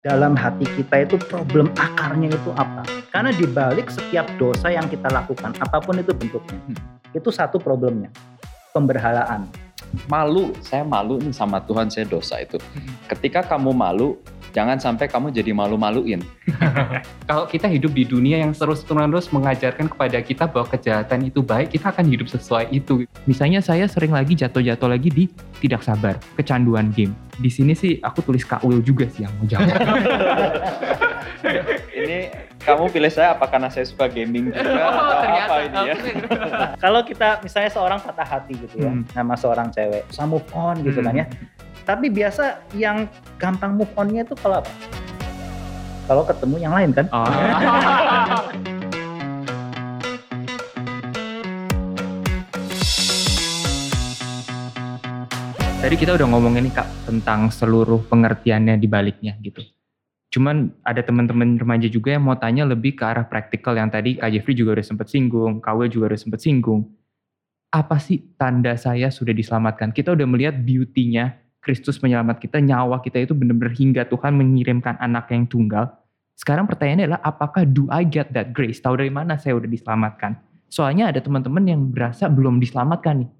Dalam hati kita itu problem akarnya itu apa? Karena dibalik setiap dosa yang kita lakukan, apapun itu bentuknya, itu satu problemnya, pemberhalaan. Malu, saya malu nih sama Tuhan, saya dosa itu. Ketika kamu malu, jangan sampai kamu jadi malu-maluin. Kalau kita hidup di dunia yang terus-terus mengajarkan kepada kita bahwa kejahatan itu baik, kita akan hidup sesuai itu. Misalnya saya sering lagi jatuh-jatuh lagi di tidak sabar, kecanduan game. Di sini sih aku tulis Kak Will juga sih yang mau jawab. Ini kamu pilih saya apa karena saya suka gaming juga atau apa ini ya? Kalau kita misalnya seorang patah hati gitu ya, sama seorang cewek, susah move on gitu kan ya. Tapi biasa yang gampang move on-nya itu kalau apa? Kalau ketemu yang lain kan? Oh. Tadi kita udah ngomongin nih Kak tentang seluruh pengertiannya di baliknya gitu. Cuman ada teman-teman remaja juga yang mau tanya lebih ke arah praktikal yang tadi Kak Jeffrey juga udah sempat singgung, Kak Will juga udah sempat singgung. Apa sih tanda saya sudah diselamatkan? Kita udah melihat beauty-nya, Kristus menyelamat kita, nyawa kita itu benar-benar hingga Tuhan mengirimkan anak yang tunggal. Sekarang pertanyaannya adalah apakah do I get that grace? Tahu dari mana saya udah diselamatkan? Soalnya ada teman-teman yang berasa belum diselamatkan nih.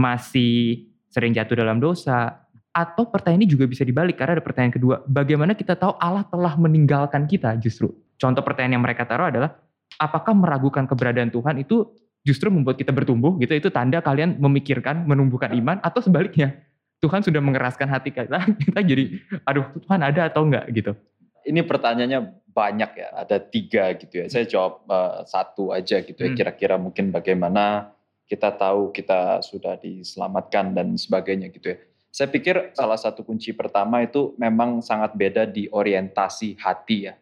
Masih sering jatuh dalam dosa, atau pertanyaan ini juga bisa dibalik karena ada pertanyaan kedua, bagaimana kita tahu Allah telah meninggalkan kita justru? Contoh pertanyaan yang mereka taruh adalah, apakah meragukan keberadaan Tuhan itu justru membuat kita bertumbuh gitu, itu tanda kalian memikirkan, menumbuhkan iman, atau sebaliknya, Tuhan sudah mengeraskan hati kita jadi, aduh Tuhan ada atau enggak gitu. Ini pertanyaannya banyak ya, ada 3 gitu ya, saya jawab satu aja gitu ya, kira-kira mungkin bagaimana kita tahu kita sudah diselamatkan dan sebagainya gitu ya. Saya pikir salah satu kunci pertama itu memang sangat beda di orientasi hati ya.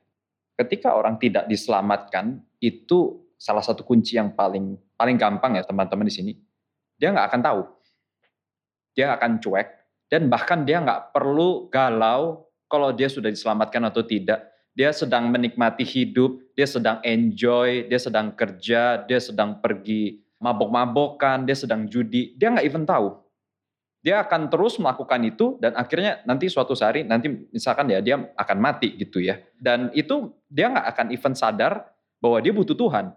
Ketika orang tidak diselamatkan, itu salah satu kunci yang paling gampang ya teman-teman di sini. Dia gak akan tahu. Dia akan cuek. Dan bahkan dia gak perlu galau kalau dia sudah diselamatkan atau tidak. Dia sedang menikmati hidup, dia sedang enjoy, dia sedang kerja, dia sedang pergi mabok-mabokan, dia sedang judi, dia gak even tahu. Dia akan terus melakukan itu dan akhirnya nanti suatu hari, nanti misalkan ya dia akan mati gitu ya. Dan itu dia gak akan even sadar bahwa dia butuh Tuhan.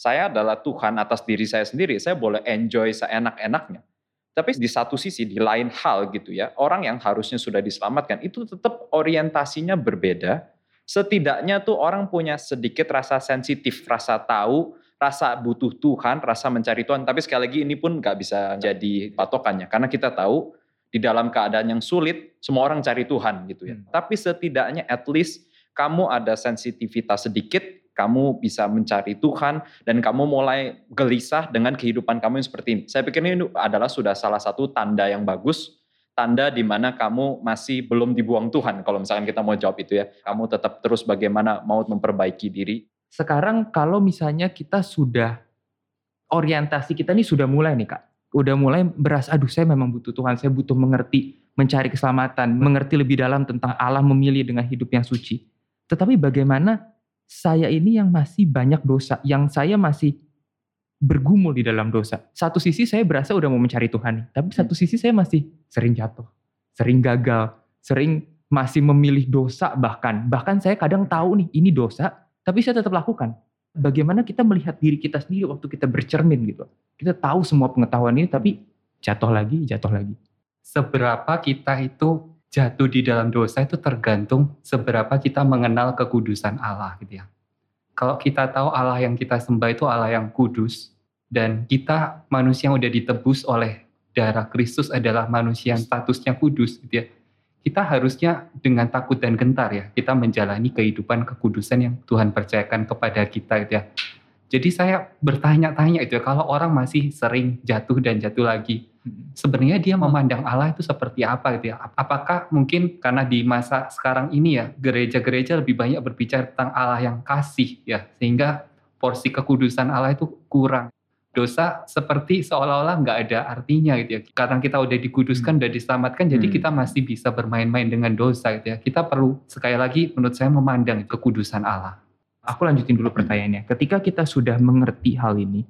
Saya adalah Tuhan atas diri saya sendiri, saya boleh enjoy seenak-enaknya. Tapi di satu sisi, di lain hal gitu ya, orang yang harusnya sudah diselamatkan, itu tetap orientasinya berbeda. Setidaknya tuh orang punya sedikit rasa sensitif, rasa tahu, rasa butuh Tuhan, rasa mencari Tuhan. Tapi sekali lagi ini pun gak bisa jadi patokannya. Karena kita tahu di dalam keadaan yang sulit, semua orang cari Tuhan gitu ya. Tapi setidaknya at least kamu ada sensitivitas sedikit, kamu bisa mencari Tuhan, dan kamu mulai gelisah dengan kehidupan kamu yang seperti ini. Saya pikir ini adalah sudah salah satu tanda yang bagus, tanda di mana kamu masih belum dibuang Tuhan. Kalau misalkan kita mau jawab itu ya, kamu tetap terus bagaimana mau memperbaiki diri. Sekarang kalau misalnya kita sudah, orientasi kita ini sudah mulai nih Kak. Udah mulai berasa, aduh saya memang butuh Tuhan, saya butuh mengerti, mencari keselamatan, mengerti lebih dalam tentang Allah memilih dengan hidup yang suci. Tetapi bagaimana saya ini yang masih banyak dosa, yang saya masih bergumul di dalam dosa. Satu sisi saya berasa udah mau mencari Tuhan, tapi satu sisi saya masih sering jatuh, sering gagal, sering masih memilih dosa bahkan. Bahkan saya kadang tahu nih, ini dosa, tapi saya tetap lakukan. Bagaimana kita melihat diri kita sendiri waktu kita bercermin gitu. Kita tahu semua pengetahuan ini tapi jatuh lagi. Seberapa kita itu jatuh di dalam dosa itu tergantung seberapa kita mengenal kekudusan Allah gitu ya. Kalau kita tahu Allah yang kita sembah itu Allah yang kudus. Dan kita manusia yang udah ditebus oleh darah Kristus adalah manusia yang statusnya kudus gitu ya. Kita harusnya dengan takut dan gentar ya, kita menjalani kehidupan kekudusan yang Tuhan percayakan kepada kita gitu ya. Jadi saya bertanya-tanya itu ya, kalau orang masih sering jatuh dan jatuh lagi, sebenarnya dia memandang Allah itu seperti apa gitu ya. Apakah mungkin karena di masa sekarang ini ya, gereja-gereja lebih banyak berbicara tentang Allah yang kasih ya, sehingga porsi kekudusan Allah itu kurang. Dosa seperti seolah-olah nggak ada artinya gitu ya. Karena kita udah dikuduskan, udah diselamatkan, jadi kita masih bisa bermain-main dengan dosa gitu ya. Kita perlu sekali lagi menurut saya memandang kekudusan Allah. Aku lanjutin dulu pertanyaannya. Ketika kita sudah mengerti hal ini,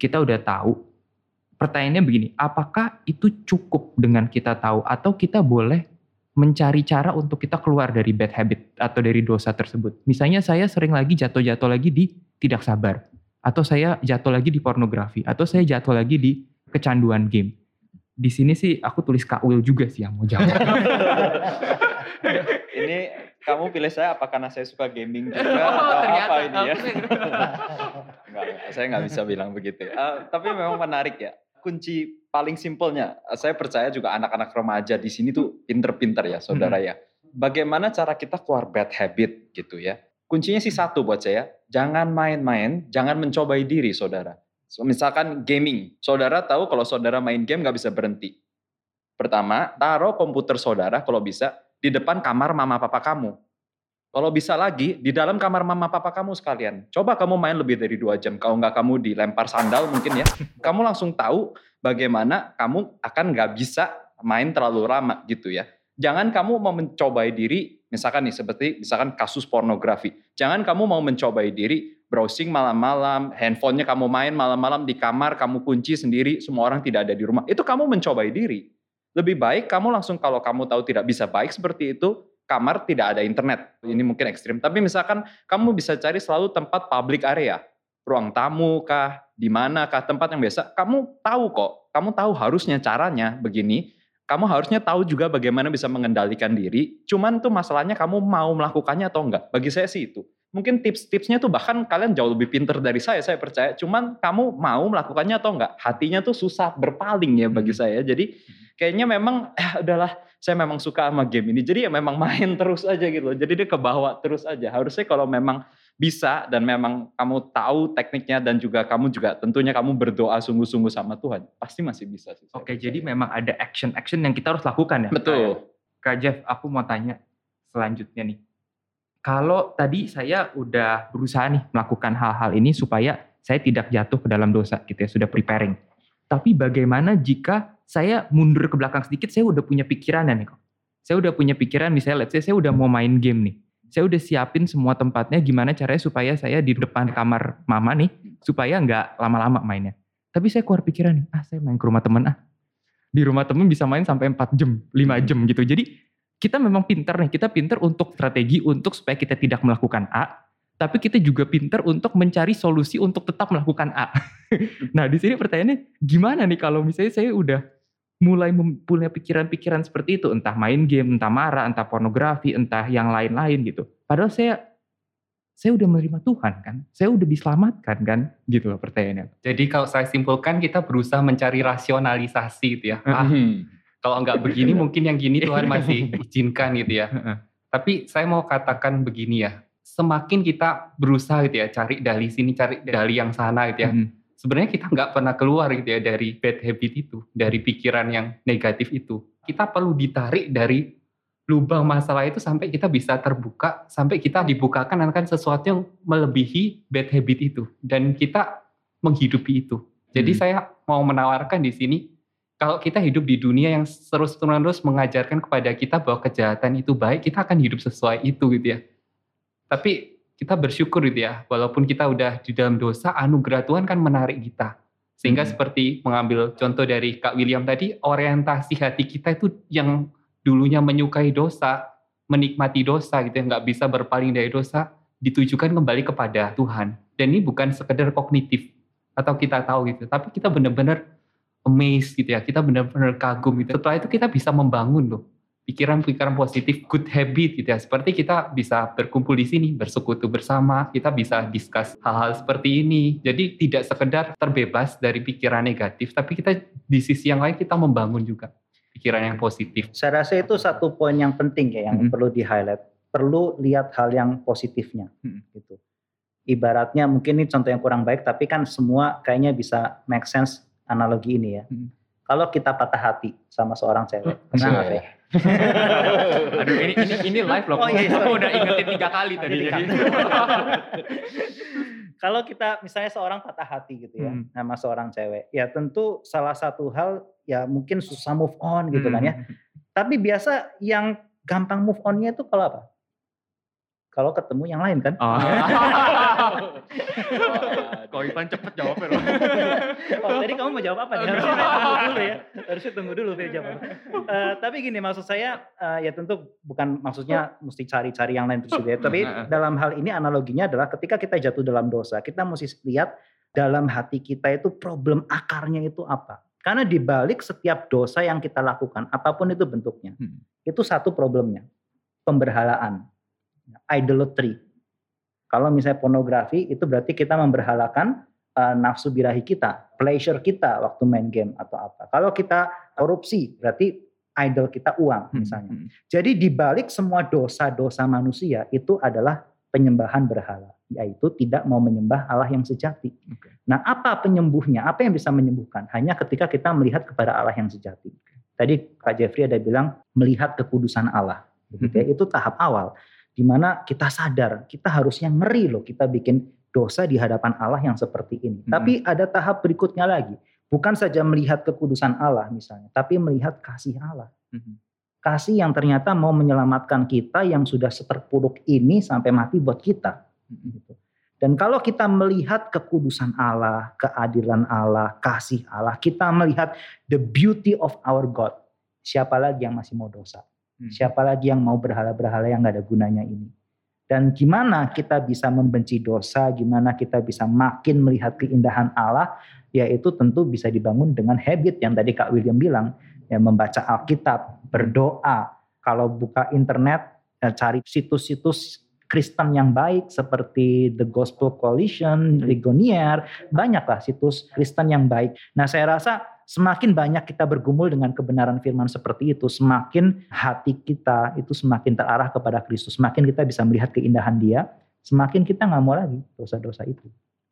kita udah tahu, pertanyaannya begini, apakah itu cukup dengan kita tahu atau kita boleh mencari cara untuk kita keluar dari bad habit atau dari dosa tersebut. Misalnya saya sering lagi jatuh-jatuh lagi di tidak sabar, atau saya jatuh lagi di pornografi, atau saya jatuh lagi di kecanduan game. Di sini sih aku tulis Kak Wil juga sih yang mau jawab. Ini kamu pilih saya apa karena saya suka gaming juga atau apa ini ya? Enggak, saya nggak bisa bilang begitu. Tapi memang menarik ya. Kunci paling simpelnya, saya percaya juga anak-anak remaja di sini tuh pinter-pinter ya saudara ya. Bagaimana cara kita keluar bad habit gitu ya. Kuncinya sih satu buat saya, jangan main-main, jangan mencobai diri saudara. So, misalkan gaming, saudara tahu kalau saudara main game gak bisa berhenti. Pertama, taruh komputer saudara kalau bisa di depan kamar mama papa kamu. Kalau bisa lagi, di dalam kamar mama papa kamu sekalian. Coba kamu main lebih dari 2 jam. Kalau enggak kamu dilempar sandal mungkin ya. Kamu langsung tahu bagaimana kamu akan enggak bisa main terlalu lama gitu ya. Jangan kamu mau mencobai diri, misalkan nih seperti misalkan kasus pornografi. Jangan kamu mau mencobai diri, browsing malam-malam, handphonenya kamu main malam-malam di kamar, kamu kunci sendiri, semua orang tidak ada di rumah. Itu kamu mencobai diri. Lebih baik kamu langsung kalau kamu tahu tidak bisa baik seperti itu, kamar tidak ada internet, ini mungkin ekstrim. Tapi misalkan kamu bisa cari selalu tempat public area, ruang tamu kah, di mana kah, tempat yang biasa. Kamu tahu kok, kamu tahu harusnya caranya begini, kamu harusnya tahu juga bagaimana bisa mengendalikan diri, cuman tuh masalahnya kamu mau melakukannya atau enggak. Bagi saya sih itu. Mungkin tips-tipsnya tuh bahkan kalian jauh lebih pinter dari saya percaya. Cuman kamu mau melakukannya atau enggak, hatinya tuh susah berpaling ya bagi saya. Jadi kayaknya memang udahlah, saya memang suka sama game ini. Jadi ya memang main terus aja gitu loh. Jadi dia kebawa terus aja. Harusnya kalau memang bisa dan memang kamu tahu tekniknya dan juga kamu juga tentunya kamu berdoa sungguh-sungguh sama Tuhan. Pasti masih bisa sih. Oke, jadi memang ada action-action yang kita harus lakukan ya. Betul. Kak Jeff, aku mau tanya selanjutnya nih. Kalau tadi saya udah berusaha nih melakukan hal-hal ini supaya saya tidak jatuh ke dalam dosa gitu ya, sudah preparing. Tapi bagaimana jika saya mundur ke belakang sedikit, saya udah punya pikiran ya nih kok. Saya udah punya pikiran misalnya let's say saya udah mau main game nih. Saya udah siapin semua tempatnya gimana caranya supaya saya di depan kamar mama nih, supaya gak lama-lama mainnya. Tapi saya keluar pikiran nih, saya main ke rumah teman Di rumah teman bisa main sampai 4 jam, 5 jam gitu. Jadi kita memang pintar nih, kita pintar untuk strategi untuk supaya kita tidak melakukan A, tapi kita juga pintar untuk mencari solusi untuk tetap melakukan A. Nah di sini pertanyaannya gimana nih kalau misalnya saya udah mulai mempunyai pikiran-pikiran seperti itu, entah main game, entah marah, entah pornografi, entah yang lain-lain gitu. Padahal saya udah menerima Tuhan kan, saya udah diselamatkan kan, gitu loh pertanyaannya. Jadi kalau saya simpulkan kita berusaha mencari rasionalisasi gitu ya. Kalau nggak begini mungkin yang gini Tuhan masih izinkan gitu ya. Tapi saya mau katakan begini ya. Semakin kita berusaha gitu ya. Cari dari sini, cari dari yang sana gitu ya. Sebenarnya kita nggak pernah keluar gitu ya dari bad habit itu. Dari pikiran yang negatif itu. Kita perlu ditarik dari lubang masalah itu sampai kita bisa terbuka. Sampai kita dibukakan akan sesuatu yang melebihi bad habit itu. Dan kita menghidupi itu. Jadi saya mau menawarkan di sini. Kalau kita hidup di dunia yang terus-menerus mengajarkan kepada kita bahwa kejahatan itu baik, kita akan hidup sesuai itu gitu ya. Tapi kita bersyukur gitu ya, walaupun kita udah di dalam dosa, anugerah Tuhan kan menarik kita. Sehingga seperti mengambil contoh dari Kak William tadi, orientasi hati kita itu yang dulunya menyukai dosa, menikmati dosa gitu ya, nggak bisa berpaling dari dosa, ditujukan kembali kepada Tuhan. Dan ini bukan sekedar kognitif, atau kita tahu gitu, tapi kita benar-benar amazed gitu ya, kita benar-benar kagum gitu. Setelah itu kita bisa membangun loh pikiran-pikiran positif, good habit gitu ya. Seperti kita bisa berkumpul di sini, bersekutu bersama, kita bisa discuss hal-hal seperti ini. Jadi tidak sekedar terbebas dari pikiran negatif, tapi kita di sisi yang lain kita membangun juga pikiran yang positif. Saya rasa itu satu poin yang penting ya, yang perlu di-highlight. Perlu lihat hal yang positifnya gitu. Ibaratnya mungkin ini contoh yang kurang baik, tapi kan semua kayaknya bisa make sense analogi ini ya. Kalau kita patah hati sama seorang cewek, kenapa ya? Aduh ini live loh. Aku udah ingetin 3 kali tadi. Jadi. Kalau kita misalnya seorang patah hati gitu ya, sama seorang cewek, ya tentu salah satu hal ya mungkin susah move on gitu kan ya. Tapi biasa yang gampang move onnya itu kalau apa? Kalau ketemu yang lain kan. Oh. Kok Ivan cepet jawabnya loh. Oh, tadi kamu mau jawab apa nih? Harusnya tunggu dulu ya. Harusnya tunggu dulu biar jawab. Tapi gini maksud saya, ya tentu bukan maksudnya mesti cari-cari yang lain terus juga. Tapi dalam hal ini analoginya adalah ketika kita jatuh dalam dosa, kita mesti lihat dalam hati kita itu problem akarnya itu apa. Karena dibalik setiap dosa yang kita lakukan, apapun itu bentuknya, itu satu problemnya, pemberhalaan. Idolatry. Kalau misalnya pornografi itu berarti kita memberhalakan nafsu birahi kita, pleasure kita waktu main game atau apa. Kalau kita korupsi berarti idol kita uang misalnya. Jadi dibalik semua dosa-dosa manusia itu adalah penyembahan berhala, yaitu tidak mau menyembah Allah yang sejati. Okay. Nah, apa penyembuhnya? Apa yang bisa menyembuhkan? Hanya ketika kita melihat kepada Allah yang sejati. Tadi Kak Jeffrey ada bilang melihat kekudusan Allah. Begitu ya, itu tahap awal. Dimana kita sadar, kita harusnya ngeri loh kita bikin dosa di hadapan Allah yang seperti ini. Tapi ada tahap berikutnya lagi. Bukan saja melihat kekudusan Allah misalnya, tapi melihat kasih Allah. Kasih yang ternyata mau menyelamatkan kita yang sudah seterpuruk ini sampai mati buat kita. Dan kalau kita melihat kekudusan Allah, keadilan Allah, kasih Allah, kita melihat the beauty of our God. Siapa lagi yang masih mau dosa? Siapa lagi yang mau berhala-berhala yang gak ada gunanya ini? Dan gimana kita bisa membenci dosa, gimana kita bisa makin melihat keindahan Allah, yaitu tentu bisa dibangun dengan habit yang tadi Kak William bilang, ya, membaca Alkitab, berdoa, kalau buka internet, ya, cari situs-situs Kristen yang baik seperti The Gospel Coalition, Ligonier, banyaklah situs Kristen yang baik. Nah, saya rasa semakin banyak kita bergumul dengan kebenaran firman seperti itu, semakin hati kita itu semakin terarah kepada Kristus. Semakin kita bisa melihat keindahan Dia, semakin kita gak mau lagi dosa-dosa itu.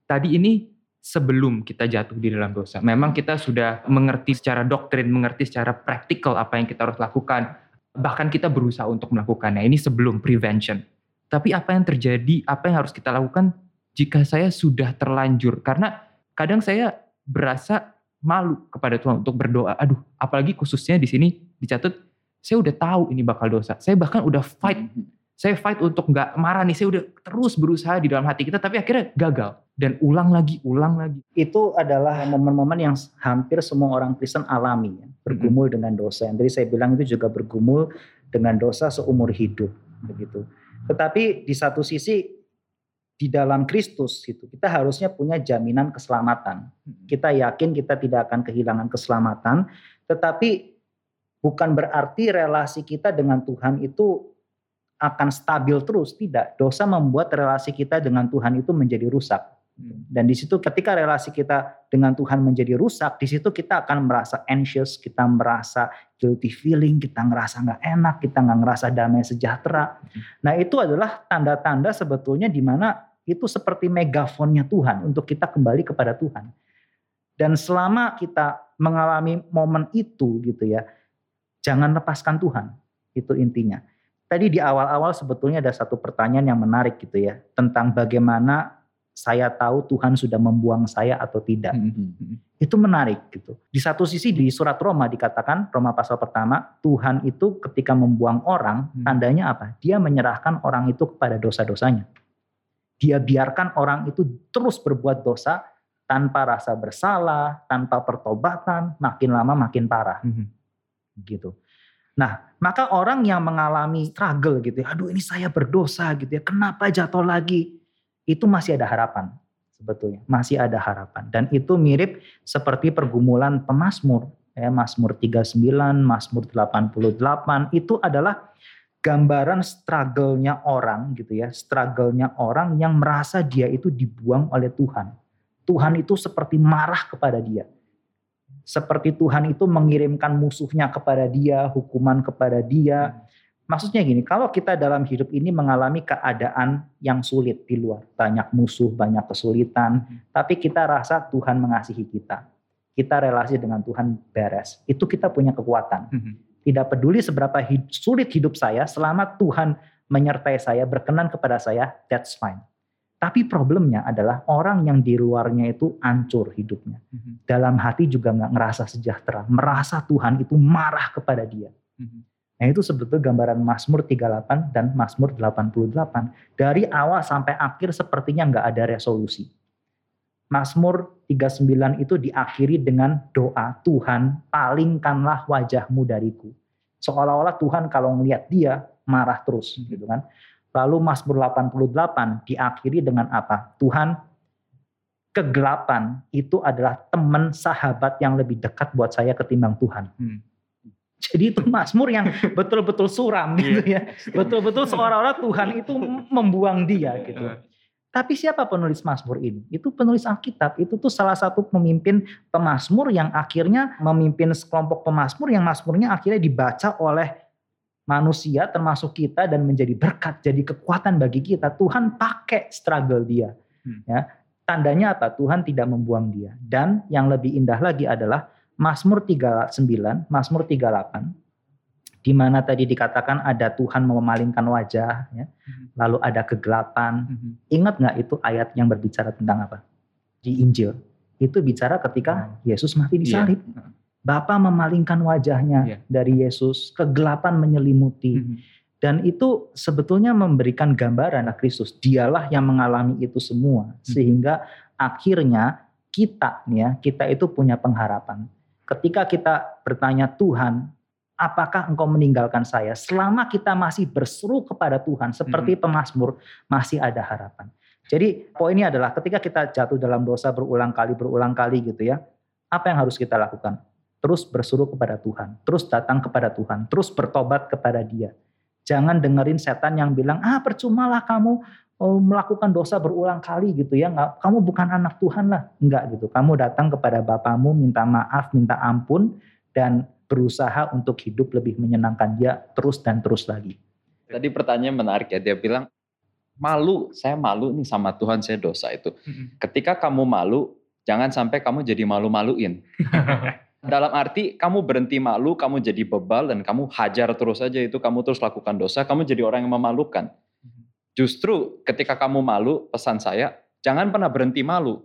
Tadi ini sebelum kita jatuh di dalam dosa, memang kita sudah mengerti secara doktrin, mengerti secara praktikal apa yang kita harus lakukan. Bahkan kita berusaha untuk melakukannya, ini sebelum prevention. Tapi apa yang terjadi, apa yang harus kita lakukan jika saya sudah terlanjur? Karena kadang saya berasa malu kepada Tuhan untuk berdoa. Aduh, apalagi khususnya di sini dicatat, saya udah tahu ini bakal dosa. Saya bahkan udah fight. Saya fight untuk gak marah nih. Saya udah terus berusaha di dalam hati kita, tapi akhirnya gagal. Dan ulang lagi. Itu adalah momen-momen yang hampir semua orang Kristen alami. Ya. Bergumul dengan dosa. Yang tadi saya bilang itu juga bergumul dengan dosa seumur hidup. Begitu. Tetapi di satu sisi, di dalam Kristus gitu, kita harusnya punya jaminan keselamatan. Kita yakin kita tidak akan kehilangan keselamatan, tetapi bukan berarti relasi kita dengan Tuhan itu akan stabil terus. Tidak, dosa membuat relasi kita dengan Tuhan itu menjadi rusak. Dan di situ ketika relasi kita dengan Tuhan menjadi rusak, di situ kita akan merasa anxious, kita merasa guilty feeling, kita ngerasa gak enak, kita gak ngerasa damai sejahtera. Nah, itu adalah tanda-tanda sebetulnya di mana itu seperti megafonnya Tuhan untuk kita kembali kepada Tuhan. Dan selama kita mengalami momen itu gitu ya, jangan lepaskan Tuhan, itu intinya. Tadi di awal-awal sebetulnya ada satu pertanyaan yang menarik gitu ya, tentang bagaimana saya tahu Tuhan sudah membuang saya atau tidak. Itu menarik gitu. Di satu sisi di surat Roma dikatakan, Roma pasal pertama, Tuhan itu ketika membuang orang, tandanya apa? Dia menyerahkan orang itu kepada dosa-dosanya. Dia biarkan orang itu terus berbuat dosa tanpa rasa bersalah, tanpa pertobatan, makin lama makin parah. Gitu. Nah, maka orang yang mengalami struggle gitu ya, aduh ini saya berdosa gitu ya, kenapa jatuh lagi? Itu masih ada harapan sebetulnya, masih ada harapan. Dan itu mirip seperti pergumulan pemazmur, ya, Mazmur 39, Mazmur 88, itu adalah gambaran struggle-nya orang gitu ya, struggle-nya orang yang merasa dia itu dibuang oleh Tuhan. Tuhan itu seperti marah kepada dia. Seperti Tuhan itu mengirimkan musuhnya kepada dia, hukuman kepada dia. Maksudnya gini, kalau kita dalam hidup ini mengalami keadaan yang sulit di luar, banyak musuh, banyak kesulitan, tapi kita rasa Tuhan mengasihi kita, kita relasi dengan Tuhan beres, itu kita punya kekuatan. Tidak peduli seberapa sulit hidup saya, selama Tuhan menyertai saya, berkenan kepada saya, that's fine. Tapi problemnya adalah orang yang di luarnya itu hancur hidupnya, dalam hati juga gak ngerasa sejahtera, merasa Tuhan itu marah kepada dia. Nah itu sebetulnya gambaran Mazmur 38 dan Mazmur 88. Dari awal sampai akhir sepertinya gak ada resolusi. Mazmur 39 itu diakhiri dengan doa, Tuhan palingkanlah wajahmu dariku. Seolah-olah Tuhan kalau ngelihat dia marah terus gitu kan. Lalu Mazmur 88 diakhiri dengan apa? Tuhan, kegelapan itu adalah teman sahabat yang lebih dekat buat saya ketimbang Tuhan. Jadi itu Mazmur yang betul-betul suram gitu ya. Betul-betul seolah-olah Tuhan itu membuang dia gitu. Tapi siapa penulis Mazmur ini? Itu penulis Alkitab. Itu tuh salah satu pemimpin pemazmur yang akhirnya memimpin sekelompok pemazmur yang mazmurnya akhirnya dibaca oleh manusia termasuk kita dan menjadi berkat, jadi kekuatan bagi kita. Tuhan pakai struggle dia. Ya. Tandanya apa? Tuhan tidak membuang dia. Dan yang lebih indah lagi adalah Mazmur 39, Mazmur 38. Di mana tadi dikatakan ada Tuhan memalingkan wajah, ya, lalu ada kegelapan. Ingat nggak itu ayat yang berbicara tentang apa? Di Injil. Itu bicara ketika Yesus mati di salib. Yeah. Bapa memalingkan wajahnya dari Yesus, kegelapan menyelimuti. Dan itu sebetulnya memberikan gambaran Kristus. Dialah yang mengalami itu semua. Sehingga akhirnya kita, ya, kita itu punya pengharapan. Ketika kita bertanya Tuhan, apakah engkau meninggalkan saya? Selama kita masih berseru kepada Tuhan seperti pemazmur, masih ada harapan. Jadi poinnya adalah ketika kita jatuh dalam dosa berulang kali gitu ya. Apa yang harus kita lakukan? Terus berseru kepada Tuhan. Terus datang kepada Tuhan. Terus bertobat kepada dia. Jangan dengerin setan yang bilang, percumalah kamu melakukan dosa berulang kali gitu ya. Kamu bukan anak Tuhan lah. Enggak gitu. Kamu datang kepada Bapamu, minta maaf, minta ampun. Dan berusaha untuk hidup lebih menyenangkan dia terus dan terus lagi. Tadi pertanyaan menarik ya, dia bilang saya malu nih sama Tuhan, saya dosa itu. Ketika kamu malu, jangan sampai kamu jadi malu-maluin. Dalam arti kamu berhenti malu, kamu jadi bebal dan kamu hajar terus aja itu, kamu terus lakukan dosa, kamu jadi orang yang memalukan. Justru ketika kamu malu, pesan saya, jangan pernah berhenti malu.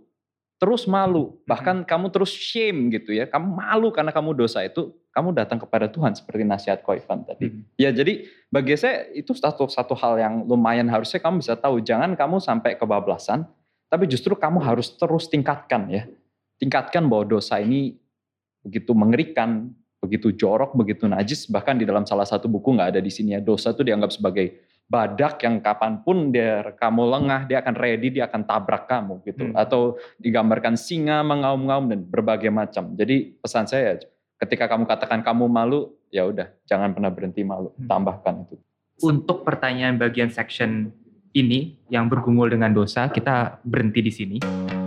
Terus malu, bahkan kamu terus shame gitu ya. Kamu malu karena kamu dosa itu, kamu datang kepada Tuhan seperti nasihat Ko Ivan tadi. Ya jadi bagi saya itu satu hal yang lumayan harusnya kamu bisa tahu. Jangan kamu sampai kebablasan, tapi justru kamu harus terus tingkatkan ya. Tingkatkan bahwa dosa ini begitu mengerikan, begitu jorok, begitu najis. Bahkan di dalam salah satu buku gak ada di sini ya. Dosa itu dianggap sebagai badak yang kapanpun dia kamu lengah, dia akan ready, dia akan tabrak kamu gitu. Atau digambarkan singa mengaum-ngaum dan berbagai macam. Jadi pesan saya, ketika kamu katakan kamu malu, ya udah jangan pernah berhenti malu, tambahkan itu. Untuk pertanyaan bagian section ini yang bergumul dengan dosa, kita berhenti di sini.